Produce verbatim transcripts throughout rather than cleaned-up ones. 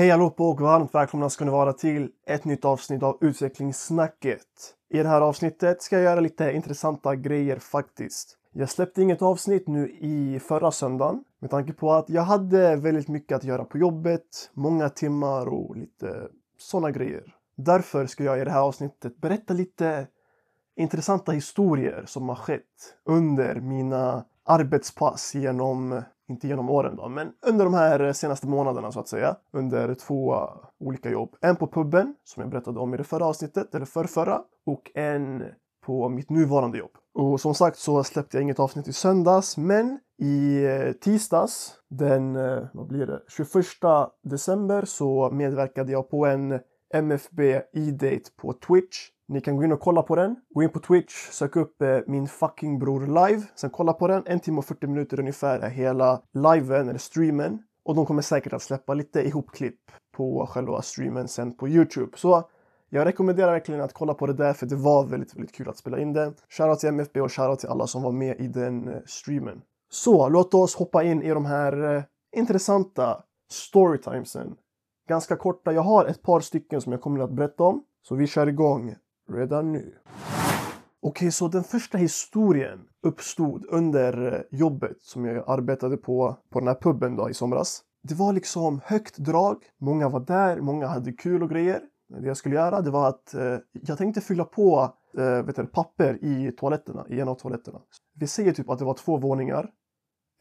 Hej allihopa och varmt välkomna ska ni vara till ett nytt avsnitt av Utvecklingssnacket. I det här avsnittet ska jag göra lite intressanta grejer faktiskt. Jag släppte inget avsnitt nu i förra söndagen med tanke på att jag hade väldigt mycket att göra på jobbet, många timmar och lite sådana grejer. Därför ska jag i det här avsnittet berätta lite intressanta historier som har skett under mina arbetspass genom, inte genom åren då, men under de här senaste månaderna så att säga. Under två olika jobb. En på pubben, som jag berättade om i det förra avsnittet, eller förrförra. Och en på mitt nuvarande jobb. Och som sagt så släppte jag inget avsnitt i söndags, men i tisdags, den, vad blir det, tjugoförsta december så medverkade jag på en M F B e-date på Twitch. Ni kan gå in och kolla på den. Gå in på Twitch, sök upp eh, min fucking bror live. Sen kolla på den. En timme och fyrtio minuter ungefär är hela liven eller streamen. Och de kommer säkert att släppa lite ihopklipp på själva streamen sen på YouTube. Så jag rekommenderar verkligen att kolla på det där, för det var väldigt, väldigt kul att spela in det. Shoutout till M F B och shoutout till alla som var med i den eh, streamen. Så låt oss hoppa in i de här eh, intressanta storytimesen. Ganska korta. Jag har ett par stycken som jag kommer att berätta om. Så vi kör igång redan nu. Okej, okay, så den första historien uppstod under jobbet som jag arbetade på, på den här pubben då i somras. Det var liksom högt drag. Många var där, många hade kul och grejer. Det jag skulle göra, det var att eh, jag tänkte fylla på eh, vet du, papper i toaletterna, i en av toaletterna. Vi säger typ att det var två våningar.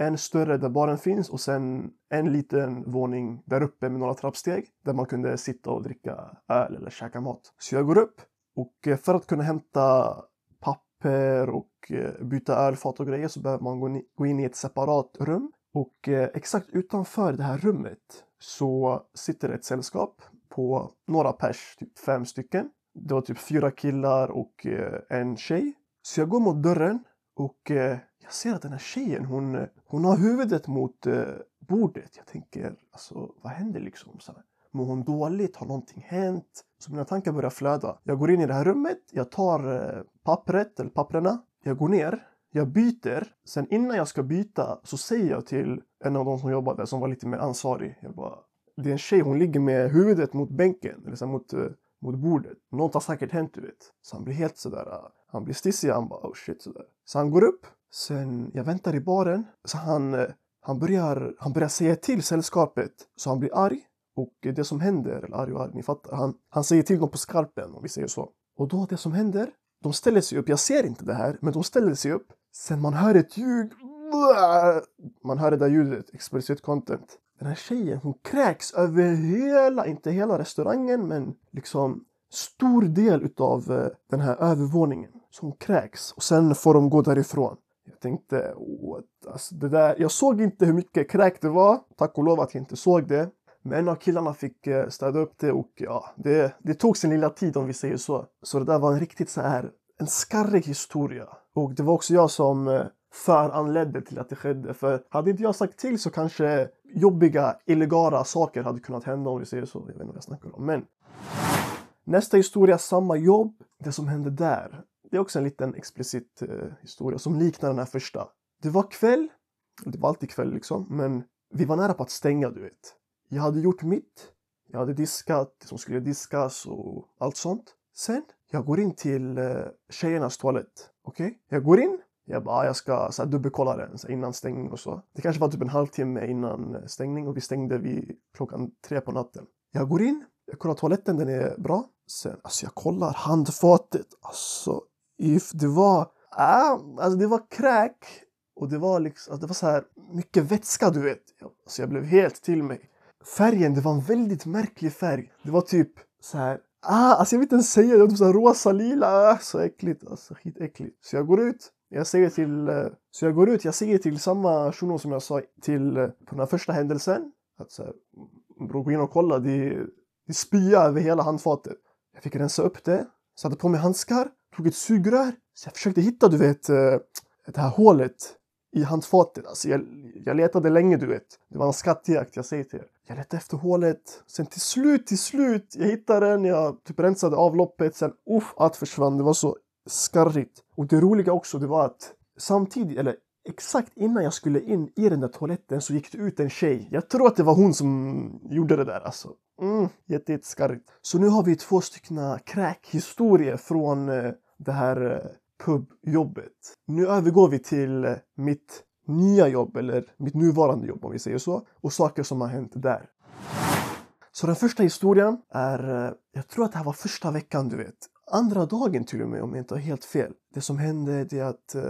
En större där baren finns och sen en liten våning där uppe med några trappsteg där man kunde sitta och dricka öl eller käka mat. Så jag går upp. Och för att kunna hämta papper och byta ölfat och grejer så behöver man gå in i ett separat rum. Och exakt utanför det här rummet så sitter ett sällskap på några pers, typ fem stycken. Det var typ fyra killar och en tjej. Så jag går mot dörren och jag ser att den här tjejen, hon, hon har huvudet mot bordet. Jag tänker, alltså vad händer liksom så här? Mår hon dåligt? Har någonting hänt? Så mina tankar börjar flöda. Jag går in i det här rummet. Jag tar pappret eller papprena. Jag går ner. Jag byter. Sen innan jag ska byta så säger jag till en av de som jobbade som var lite mer ansvarig. Jag bara, det är en tjej. Hon ligger med huvudet mot bänken. Eller så mot, mot bordet. Något har säkert hänt, du vet. Så han blir helt sådär. Han blir stissig. Han bara, oh shit sådär. Så han går upp. Sen jag väntar i baren. Så han, han, börjar, han börjar säga till sällskapet. Så han blir arg. Och det som händer, eller arg och arg, ni fattar, han, han säger till dem på skarpen, om vi säger så. Och då det som händer, de ställer sig upp, jag ser inte det här, men de ställer sig upp. Sen man hör ett ljud, man hör det där ljudet, explicit content. Den här tjejen, hon kräks över hela, inte hela restaurangen, men liksom stor del av den här övervåningen. Så hon kräks, och sen får de gå därifrån. Jag tänkte, åh, alltså det där, jag såg inte hur mycket kräk det var, tack och lov att jag inte såg det. Men en av killarna fick städa upp det och ja, det, det tog sin lilla tid om vi säger så. Så det där var en riktigt så här, en skarrig historia. Och det var också jag som föranledde till att det skedde. För hade inte jag sagt till så kanske jobbiga, illegala saker hade kunnat hända om vi säger så. Jag vet inte vad jag snackar om, men nästa historia, samma jobb. Det som hände där, det är också en liten explicit eh, historia som liknar den här första. Det var kväll, det var alltid kväll liksom, men vi var nära på att stänga, du vet. Jag hade gjort mitt. Jag hade diskat det som skulle diskas och allt sånt. Sen, jag går in till eh, tjejernas toalett. Okej? Okay? Jag går in. Jag bara, jag ska så här, dubbelkolla den så här, innan stängning och så. Det kanske var typ en halvtimme innan stängning och vi stängde vid klockan tre på natten. Jag går in. Jag kollar toaletten, den är bra. Sen, alltså jag kollar handfatet. Alltså, if det var... Ah, alltså det var kräk. Och det var liksom, alltså, det var så här mycket vätska, du vet. Så alltså, jag blev helt till mig. Färgen, det var en väldigt märklig färg. Det var typ så här, ah, alltså jag vet inte säga, det var typ så här rosa, lila, så äckligt, alltså skitäckligt. Så jag går ut, jag säger till, så jag går ut, jag säger till samma shuno som jag sa till på den här första händelsen. Att så här, bro, gå in och kolla, det, det spyar över hela handfatet. Jag fick rensa upp det, satte på mig handskar, tog ett sugrör. Så jag försökte hitta, du vet, det här hålet i handfatet. Alltså jag, jag letade länge, du vet. Det var en skattjakt, jag säger till er. Jag letade efter hålet. Sen till slut, till slut. Jag hittade den. Jag typ rensade avloppet. Sen uff, allt försvann. Det var så skarrigt. Och det roliga också, det var att samtidigt, eller exakt innan jag skulle in i den där toaletten så gick det ut en tjej. Jag tror att det var hon som gjorde det där, alltså. Mm, jätte, jätteskarrigt. Så nu har vi två stycken kräkhistorier från det här pubjobbet. Nu övergår vi till mitt nya jobb, eller mitt nuvarande jobb om vi säger så. Och saker som har hänt där. Så den första historien är, jag tror att det här var första veckan du vet. Andra dagen till och med om jag inte har helt fel. Det som hände är att eh,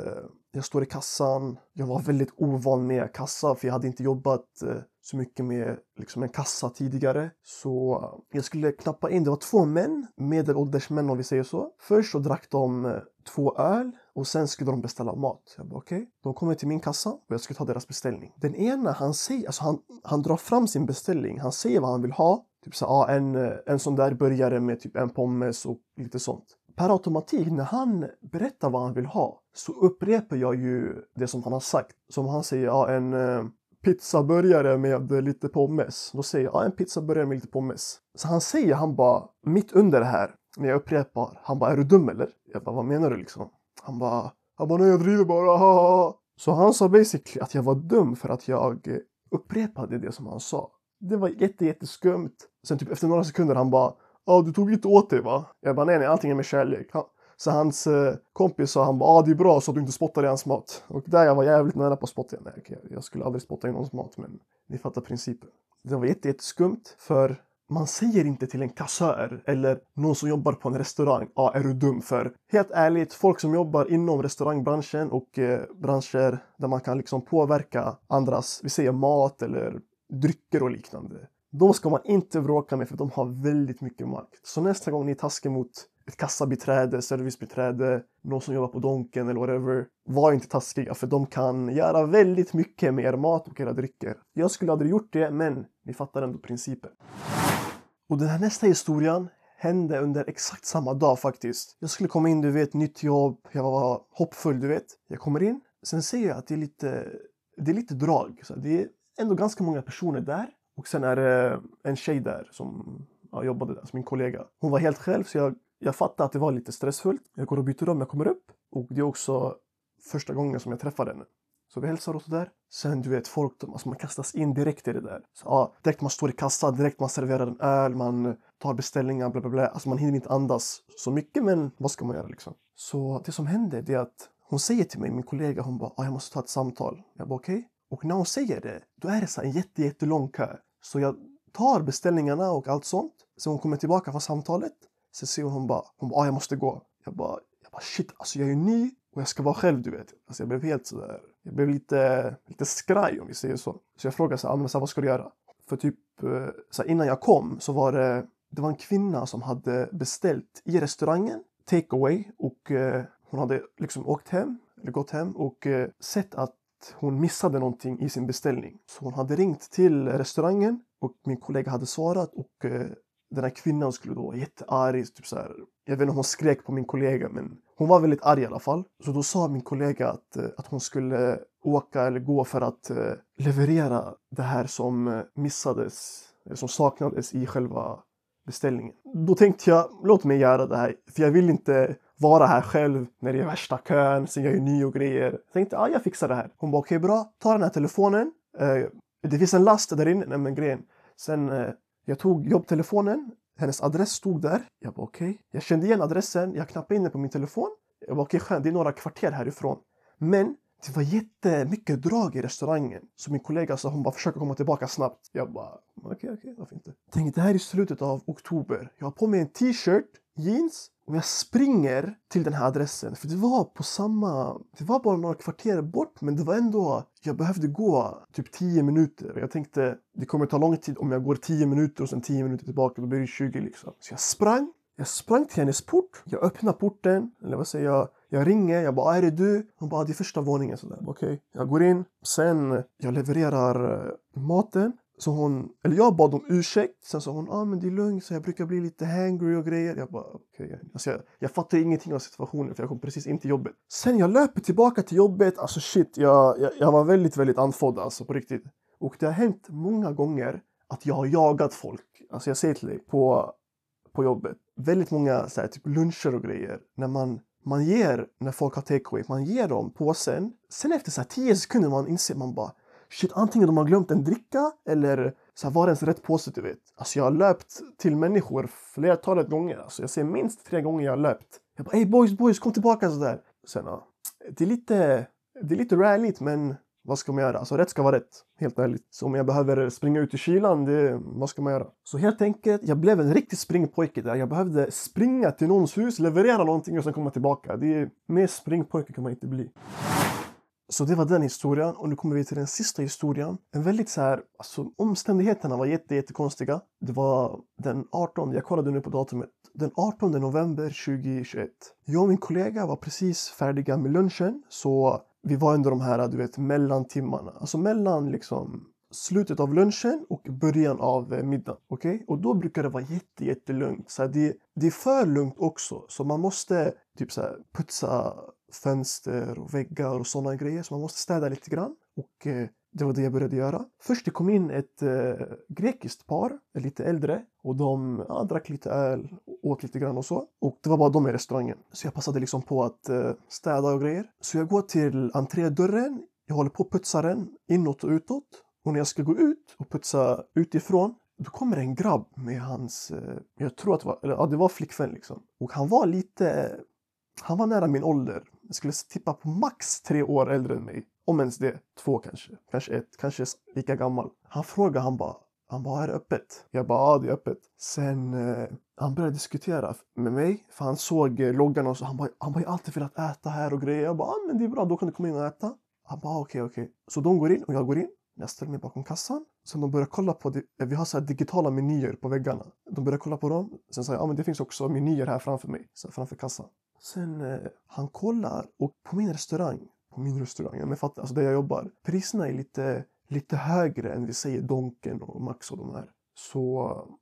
jag står i kassan. Jag var väldigt ovan med kassa för jag hade inte jobbat eh, så mycket med liksom en kassa tidigare. Så eh, jag skulle knappa in. Det var två män, medelålders män om vi säger så. Först så drack de eh, två öl och sen skulle de beställa mat. Jag bara okej. Okay. De kommer till min kassa och jag skulle ta deras beställning. Den ena han säger, alltså han, han drar fram sin beställning. Han säger vad han vill ha. Typ så, ja, en, en sån där började med typ en pommes och lite sånt. Per automatik, när han berättar vad han vill ha så upprepar jag ju det som han har sagt. Som han säger, ja, en eh, pizzabörjare med lite pommes. Då säger jag, ja, en pizzabörjare med lite pommes. Så han säger, han bara, mitt under det här, när jag upprepar. Han bara, är du dum eller? Jag bara, vad menar du liksom? Han bara, han bara, nej jag driver bara, haha. Så han sa basically att jag var dum för att jag upprepade det som han sa. Det var jätte, jätteskumt. Sen typ efter några sekunder han bara, ja du tog inte åt dig va? Jag bara, nej nej, allting är med kärlek. Han, så hans eh, kompis sa, han bara, ja det är bra så att du inte spottar i hans mat. Och där jag var jävligt nära på att spotta. Nej, okej, jag skulle aldrig spotta i någons mat, men ni fattar principen. Det var jätte, jätteskumt för man säger inte till en kassör eller någon som jobbar på en restaurang, ja är du dum för? Helt ärligt, folk som jobbar inom restaurangbranschen och eh, branscher där man kan liksom påverka andras, vi säger mat eller drycker och liknande. De ska man inte bråka med för de har väldigt mycket makt. Så nästa gång ni taskar mot ett kassabiträde, servicebiträde, någon som jobbar på donken eller whatever, var inte taskiga för de kan göra väldigt mycket med er mat och era drycker. Jag skulle aldrig gjort det, men ni fattar ändå principen. Och den här nästa historien hände under exakt samma dag faktiskt. Jag skulle komma in, du vet, nytt jobb. Jag var hoppfull, du vet. Jag kommer in. Sen ser jag att det är lite, det är lite drag. Så det är ändå ganska många personer där. Och sen är det en tjej där som ja, jobbade där, som min kollega. Hon var helt själv så jag, jag fattade att det var lite stressfullt. Jag går och byter rum, jag kommer upp. Och det är också första gången som jag träffar henne. Så vi hälsar åt där. Sen du vet folk, alltså man kastas in direkt i det där. Så, ja, direkt man står i kassan, direkt man serverar en öl, man tar beställningar, bla bla bla. Alltså man hinner inte andas så mycket, men vad ska man göra liksom? Så det som hände det är att hon säger till mig, min kollega, hon bara, ah, jag måste ta ett samtal. Jag bara okej. Okay. Och när hon säger det, då är det så en jätte, jättelång kö. Så jag tar beställningarna och allt sånt. Så hon kommer tillbaka från samtalet. Så ser hon, hon bara, hon bara, ah, jag måste gå. Jag bara, jag bara shit, alltså jag är ju ny. Och jag ska vara själv, du vet. Alltså jag blev helt sådär. Jag blev lite, lite skraj om vi säger så. Så jag frågade så här, men så här, vad ska du göra? För typ, så här, innan jag kom så var det, det var en kvinna som hade beställt i restaurangen. Take away. Och eh, hon hade liksom åkt hem. Eller gått hem. Och eh, sett att hon missade någonting i sin beställning. Så hon hade ringt till restaurangen. Och min kollega hade svarat. Och eh, den här kvinnan skulle då vara jättearg. Typ så här, jag vet inte om hon skrek på min kollega, men hon var väldigt arg i alla fall. Så då sa min kollega att, att hon skulle åka eller gå för att leverera det här som missades, eller som saknades i själva beställningen. Då tänkte jag, låt mig göra det här. För jag vill inte vara här själv när det är värsta kön, sen jag är ny och grejer. Jag tänkte, ja jag fixar det här. Hon bara, okej okay, bra, ta den här telefonen. Det finns en last där inne, men grejen. Sen jag tog jobbtelefonen. Hennes adress stod där. Jag bara okej. Okay. Jag kände igen adressen. Jag knappade in den på min telefon. Jag bara okej, okay, det är några kvarter härifrån. Men det var jättemycket drag i restaurangen. Så min kollega sa hon bara försöker komma tillbaka snabbt. Jag bara okej, okay, okej, okay, varför inte? Tänk, det här är slutet av oktober. Jag har på mig en t-shirt, jeans. Och jag springer till den här adressen. För det var på samma... Det var bara några kvarter bort. Men det var ändå... Jag behövde gå typ tio minuter. Jag tänkte, det kommer ta lång tid om jag går tio minuter och sen tio minuter tillbaka. Då blir det tjugo liksom. Så jag sprang. Jag sprang till hennes port. Jag öppnar porten. Eller vad säger jag? Jag ringer. Jag bara, är det du? Hon bara, det är första våningen. Okej. Okay. Jag går in. Sen, jag levererar maten. Så hon, eller jag bad om ursäkt. Sen sa hon, ja ah, men det är lugnt. Så jag brukar bli lite hangry och grejer. Jag bara, okej. Okay. Alltså jag, jag fattar ingenting av situationen. För jag kom precis in till jobbet. Sen jag löper tillbaka till jobbet. Alltså shit, jag, jag, jag var väldigt, väldigt andfådd. Alltså på riktigt. Och det har hänt många gånger att jag har jagat folk. Alltså jag säger till dig, på, på jobbet. Väldigt många så här, typ luncher och grejer. När man, man ger, när folk har takeaway. Man ger dem påsen. Sen efter så här tio sekunder man inser man bara. Shit, antingen de har glömt en dricka eller så här var det ens rätt positivt. Alltså jag har löpt till människor flertalet gånger. Alltså jag ser minst tre gånger jag har löpt. Jag bara, hey boys, boys, kom tillbaka sådär. Sen ja, det är lite, det är lite rallyt, men vad ska man göra? Alltså rätt ska vara rätt, helt ärligt. Så om jag behöver springa ut i kylan, det, vad ska man göra? Så helt enkelt, jag blev en riktig springpojke där. Jag behövde springa till någons hus, leverera någonting och sen komma tillbaka. Det är, mer springpojke kan man inte bli. Så det var den historien, och nu kommer vi till den sista historien. En väldigt så här, alltså omständigheterna var jätte, jätte konstiga. Det var den artonde, jag kollade nu på datumet, den artonde november tjugohundratjugoett. Jag och min kollega var precis färdiga med lunchen, så vi var under de här, du vet, mellantimmarna. Alltså mellan liksom slutet av lunchen och början av middagen. Okej? Okay? Och då brukar det vara jätte, jätte lugnt. Så här, det, det är för lugnt också, så man måste typ så här, putsa fönster och väggar och sådana grejer. Så man måste städa lite grann. Och eh, det var det jag började göra. Först det kom in ett eh, grekiskt par, lite äldre. Och de ja, drack lite öl och åt lite grann och så. Och det var bara de i restaurangen. Så jag passade liksom på att eh, städa och grejer. Så jag går till entrédörren. Jag håller på att putsa den inåt och utåt. Och när jag ska gå ut och putsa utifrån, då kommer en grabb med hans, eh, jag tror att det var, eller, ja, det var flickvän liksom. Och han var lite... Eh, Han var nära min ålder. Jag skulle tippa på max tre år äldre än mig. Om ens det. Två kanske. Kanske ett. Kanske lika gammal. Han frågade, han bara, han bara, är det öppet? Jag bara, ja, det är öppet. Sen, eh, han började diskutera med mig. För han såg eh, loggan och så. Han bara, han bara, jag har alltid velat äta här och grejer. Jag bara, ah, men det är bra, då kan du komma in och äta. Han bara, okej, okej. okej. Så de går in och jag går in. Jag ställer mig bakom kassan. Sen de börjar kolla på, det. Vi har så här digitala menyer på väggarna. De börjar kolla på dem. Sen säger jag, ah, men det finns också menyer här framför mig. Så framför kassan. Sen eh, han kollar och på min restaurang, på min restaurang, men fattar, alltså där jag jobbar, priserna är lite, lite högre än vi säger Donken och Max och de här. Så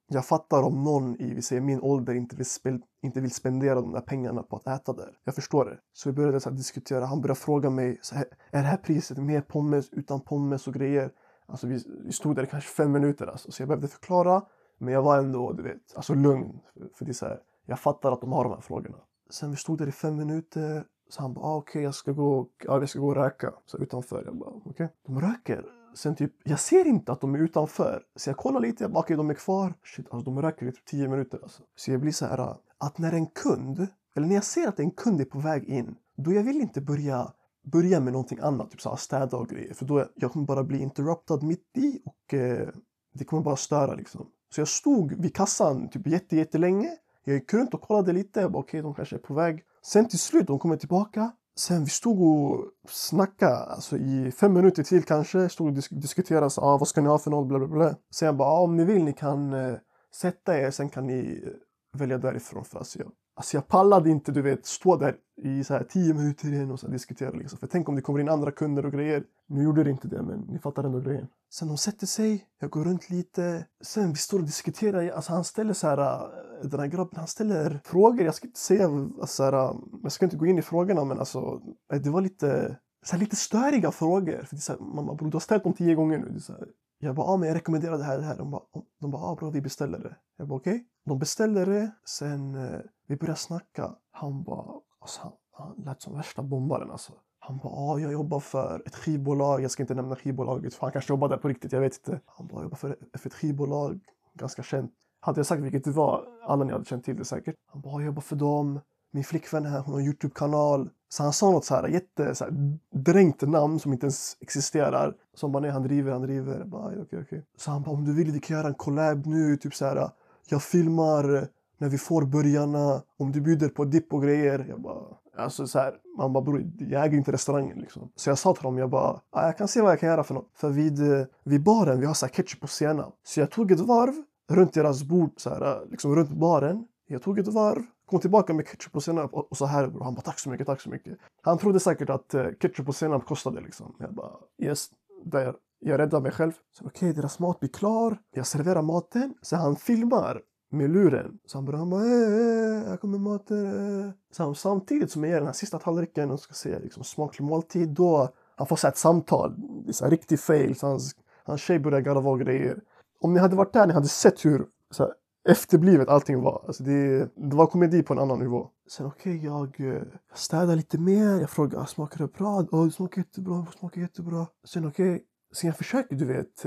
jag fattar om någon i, vi säger min ålder, inte vill, spel, inte vill spendera de där pengarna på att äta där. Jag förstår det. Så vi började så här, diskutera, han började fråga mig, så här, är det här priset med pommes, utan pommes och grejer? Alltså vi, vi stod där kanske fem minuter alltså, så jag behövde förklara. Men jag var ändå, du vet, alltså lugn, för, för det är så här, jag fattar att de har de här frågorna. Sen vi stod där i fem minuter. Så han bara, ah, okej, okay, jag ska gå ja, jag ska gå och röka. Så utanför, jag bara, okej. Okay. De röker. Sen typ, jag ser inte att de är utanför. Så jag kollar lite, jag bara, okej, okay, de är kvar. Shit, alltså de röker i typ tio minuter alltså. Så jag blir så här, att när en kund, eller när jag ser att en kund är på väg in, då jag vill inte börja, börja med någonting annat. Typ så här, städa och grejer. För då jag kommer bara bli interrupted mitt i. Och eh, det kommer bara störa liksom. Så jag stod vid kassan typ jätte, jättelänge. Jag gick runt och kollade lite. Jag bara, okej, okay, de kanske är på väg. Sen till slut, de kommer tillbaka. Sen vi stod och snackade. Alltså i fem minuter till kanske. Stod och disk diskuterade. Så, ah, vad ska ni ha för något? Bla, bla, bla. Sen jag bara, ah, om ni vill, ni kan eh, sätta er. Sen kan ni eh, välja därifrån. För alltså, jag, alltså jag pallade inte, du vet, stå där i så här tio minuter igen och så diskutera liksom. För tänk om det kommer in andra kunder och grejer. Nu gjorde det inte det, men ni fattar ändå grejen. Sen de sätter sig, jag går runt lite. Sen vi står och diskuterar. Alltså han ställer så här, den här grabben, han ställer frågor. Jag ska inte säga, alltså här, jag ska inte gå in i frågorna, men alltså det var lite, så här, lite störiga frågor. För det är så här, mamma, bro, du har ställt dem tio gånger nu. Det är så här, jag bara, ah, men jag rekommenderar det här, det här. De bara, de bara ah, bra, vi beställer det. Jag bara, okej. Okay. De beställer det, sen eh, vi började snacka. Han bara, alltså han, han lät som värsta bombaren alltså. Han bara, ah, jag jobbar för ett skivbolag. Jag ska inte nämna skivbolaget, för han kanske jobbar där på riktigt, jag vet inte. Han bara, jag jobbar för, för ett skivbolag, ganska känt. Hade jag sagt vilket det var, alla ni hade känt till det säkert. Han bara, jag jobbar för dem. Min flickvän här, hon har en YouTube-kanal. Så han sa något så här, jätte så här, dränkt namn som inte ens existerar. Som bara, nej, han driver, han driver. Jag bara, okej, okej, okej. Så han bara, om du vill, vi kan göra en collab nu, typ så här. Jag filmar när vi får börjarna. Om du bjuder på dipp och grejer. Jag bara, alltså så här. Man bara, bror, jag äger inte restaurangen liksom. Så jag sa till dem, jag bara, ah, jag kan se vad jag kan göra för något. För vid, vid baren, vi har så här ketchup och senap. Så jag tog ett varv runt deras bord, så här, liksom runt baren. Jag tog ett varv, kom tillbaka med ketchup och senap och, och så här. Och han bara, tack så mycket, tack så mycket. Han trodde säkert att eh, ketchup och senap kostade liksom. Jag bara, yes, där. Jag räddar mig själv. Så okej, okay, deras mat blir klar. Jag serverar maten. Så han filmar med luren. Så han bara, han bara, eh, här kommer maten. Eh. Så han, samtidigt som jag ger den här sista tallriken och ska se liksom, smaklig måltid. Då han får så ett samtal. Det är så här riktig fail. Så hans, hans tjej börjar garva och grejer. Om ni hade varit där, ni hade sett hur så här, efterblivet allting var. Alltså det, det var komedi på en annan nivå. Sen okej, okay, jag, jag städar lite mer. Jag frågar, smakar det bra? Oh, det smakar jättebra, det smakar jättebra. Sen okej. Okay, så jag försöker, du vet,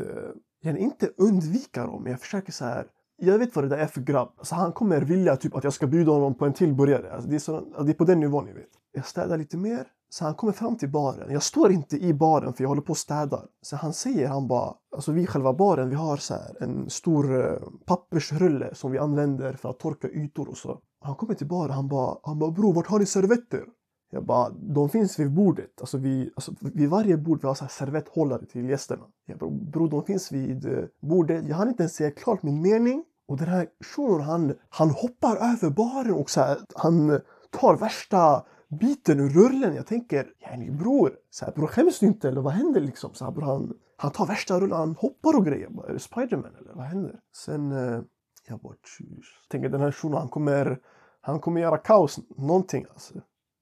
jag inte undvika dem. Jag försöker så här. Jag vet vad det där är för grabb. Alltså, han kommer vilja typ att jag ska bjuda honom på en till burgare. Alltså, det, är så, det är på den nivån ni vet. Jag städar lite mer. Så han kommer fram till baren. Jag står inte i baren för jag håller på och städar. Så han säger, han bara, alltså vi själva baren, vi har så här en stor eh, pappersrulle som vi använder för att torka ytor och så. Han kommer till baren, han bara, han bara, bror, vart har ni servetter? Jag bara, de finns vid bordet. Alltså, vi, alltså vid varje bord vi har så här servetthållare till gästerna. Jag bara, bror, de finns vid eh, bordet. Jag hann inte ens säga klart min mening. Och den här shunon, han, han hoppar över baren och så här, han tar värsta biten ur rullen. Jag tänker, ja, bror, så här, bror, skäms du inte? Eller vad händer liksom? Så här, bror, han, han tar värsta rullen, han hoppar och grejer. Bara, är det Spiderman eller vad händer? Sen, eh, jag bara, tjus. Jag tänker, den här shunon, han kommer, han kommer göra kaos, någonting alltså.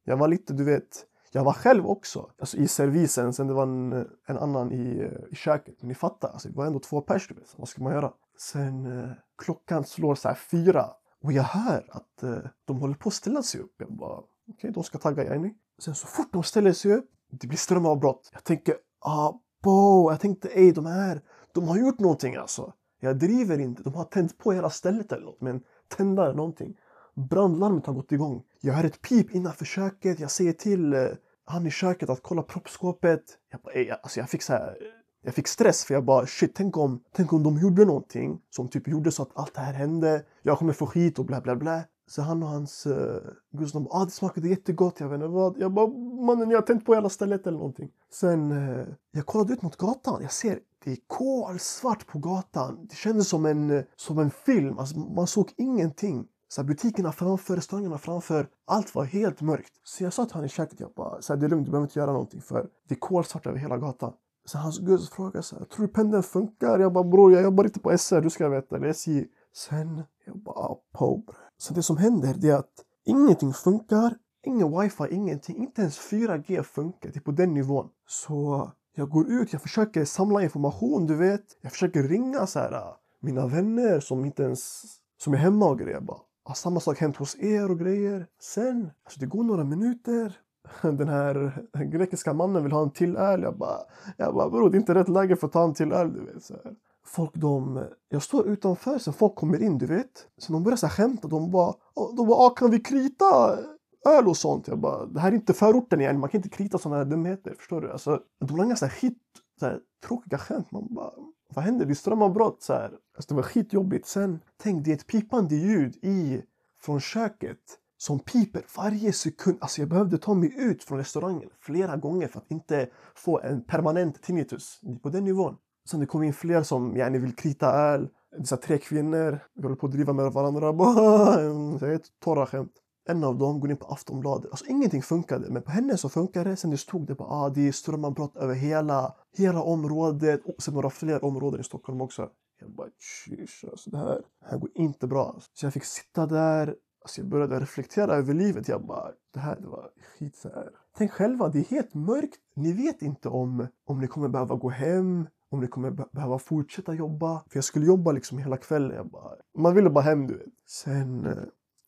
Jag var lite, du vet, jag var själv också. Alltså i servisen, sen det var en, en annan i, i köket. Men ni fattar, alltså, det var ändå två pers, du vet. Vad ska man göra? Sen eh, klockan slår så här fyra. Och jag hör att eh, de håller på att ställa sig upp. Jag bara, okej, okay, de ska tagga Jenny. Sen så fort de ställer sig upp, det blir strömavbrott. Jag tänker, ah, bo. Jag tänkte, ej, de här, de har gjort någonting alltså. Jag driver inte, de har tänt på hela stället eller något. Men tändare någonting. Brandlarmet har gått igång. Jag hör ett pip innanför köket. Jag säger till eh, han i köket att kolla proppskåpet. Jag bara, ej, alltså jag fick så här... Jag fick stress för jag bara, shit, tänk om, tänk om de gjorde någonting som typ gjorde så att allt det här hände. Jag kommer få skit och bla bla bla. Så han och hans uh, Gustav bara, ah, det smakade jättegott, jag vet inte vad. Jag bara, mannen, jag har tänkt på hela stället eller någonting. Sen, uh, jag kollade ut mot gatan. Jag ser, det är kolsvart på gatan. Det kändes som en, som en film. Alltså, man såg ingenting. Så butikerna framför, restaurangerna framför, allt var helt mörkt. Så jag sa till han i köket, jag bara, så här, det är lugnt, du behöver inte göra någonting för det är kolsvart över hela gatan. Så hans Guds frågar så här, tror du pendeln funkar? Jag bara, bror, jag jobbar inte på S R, du ska veta, eller S J. Sen, jag bara, på. Så det som händer, det är att ingenting funkar, ingen wifi, ingenting, inte ens fyra G funkar, det är på den nivån. Så jag går ut, jag försöker samla information, du vet. Jag försöker ringa så här, mina vänner som inte ens, som är hemma och grejer, bara. Har samma sak hänt hos er och grejer. Sen, alltså det går några minuter. Den här grekiska mannen vill ha en till öl. Jag bara, jag bara bro, det är inte rätt läge för att ta en till öl, du vet. Så här. Folk de, jag står utanför, sen folk kommer in, du vet. Sen de börjar så här skämta, de bara, de bara ah, kan vi krita öl och sånt? Jag bara, det här är inte förorten igen, man kan inte krita sådana här dumheter, förstår du? Alltså, de langar så här hit, så här tråkiga skämt, man bara... Vad händer? Det är strömavbrott så här. Alltså det var skitjobbigt. Sen tänkte jag ett pipande ljud i, från köket som piper varje sekund. Alltså jag behövde ta mig ut från restaurangen flera gånger för att inte få en permanent tinnitus. Det är på den nivån. Sen det kom in fler som gärna vill krita öl. Dessa tre kvinnor. Vi håller på att driva med varandra. Det är ett torra skämt. En av dem går in på Aftonbladet. Alltså ingenting funkade. Men på henne så funkade det. Sen det stod det på ah, det är strömavbrott över hela, hela området. Och sen några fler områden i Stockholm också. Jag bara, tjus, alltså det här, det här går inte bra. Alltså. Så jag fick sitta där. Alltså jag började reflektera över livet. Jag bara, det här det var skit så här. Tänk själva, det är helt mörkt. Ni vet inte om, om ni kommer behöva gå hem. Om ni kommer be- behöva fortsätta jobba. För jag skulle jobba liksom hela kvällen. Jag bara, man ville bara hem, du vet. Sen,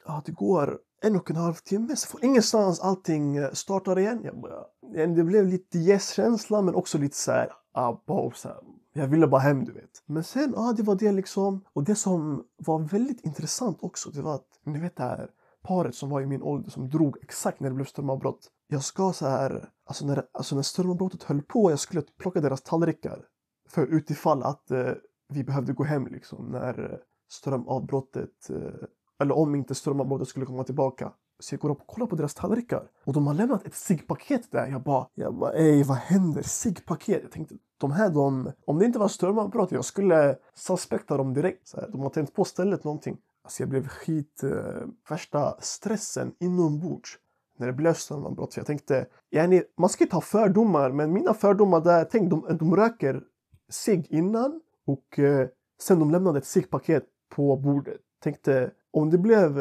ja det går... En och en halv timme så får ingenstans allting startar igen. Jag bara, det blev lite yes-känsla men också lite så här, abba, så här. Jag ville bara hem, du vet. Men sen, ja ah, det var det liksom. Och det som var väldigt intressant också, det var att, ni vet det här paret som var i min ålder som drog exakt när det blev strömavbrott. Jag ska så här, alltså när, alltså när strömavbrottet höll på, jag skulle plocka deras tallrikar. För utifall att eh, vi behövde gå hem liksom, när strömavbrottet... Eh, Eller om inte strömavbrottet skulle komma tillbaka. Så jag går upp och kollar på deras tallrikar. Och de har lämnat ett ciggpaket där. Jag bara, jag bara, ej vad händer? Ciggpaket? Jag tänkte, de här de... Om det inte var strömavbrott, jag skulle suspekta dem direkt. Så här, de har tänkt på stället någonting. Alltså jag blev skit... Eh, värsta stressen inombords. När det blev strömavbrott. Så jag tänkte, yani, man ska inte ha fördomar. Men mina fördomar där, tänk, de, de röker cigg innan. Och eh, sen de lämnade ett ciggpaket på bordet. Tänkte... Om det blev,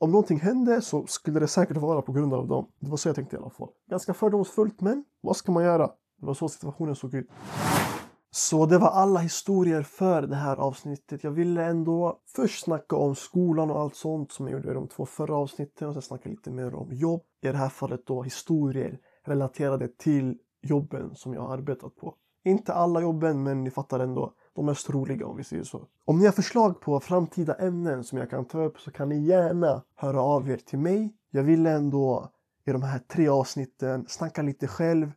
om någonting hände så skulle det säkert vara på grund av dem. Det var så jag tänkte i alla fall. Ganska fördomsfullt, men vad ska man göra? Det var så situationen såg ut. Så det var alla historier för det här avsnittet. Jag ville ändå först snacka om skolan och allt sånt som jag gjorde i de två förra avsnitten. Och sen snacka lite mer om jobb. I det här fallet då historier relaterade till jobben som jag har arbetat på. Inte alla jobben, men ni fattar ändå. De mest roliga, om vi säger så. Om ni har förslag på framtida ämnen som jag kan ta upp så kan ni gärna höra av er till mig. Jag vill ändå i de här tre avsnitten snacka lite själv.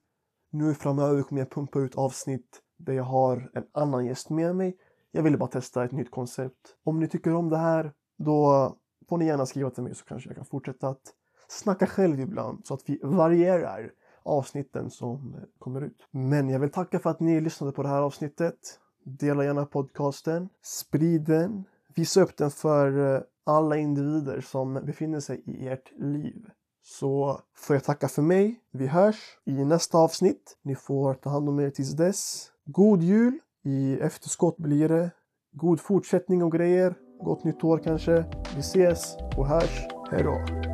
Nu framöver kommer jag pumpa ut avsnitt där jag har en annan gäst med mig. Jag ville bara testa ett nytt koncept. Om ni tycker om det här, då får ni gärna skriva till mig så kanske jag kan fortsätta att snacka själv ibland. Så att vi varierar avsnitten som kommer ut. Men jag vill tacka för att ni lyssnade på det här avsnittet. Dela gärna podcasten, sprid den, visa upp den för alla individer som befinner sig i ert liv. Så får jag tacka för mig, vi hörs i nästa avsnitt. Ni får ta hand om er tills dess. God jul, i efterskott blir det. God fortsättning och grejer, gott nytt år kanske. Vi ses och hörs, hejdå!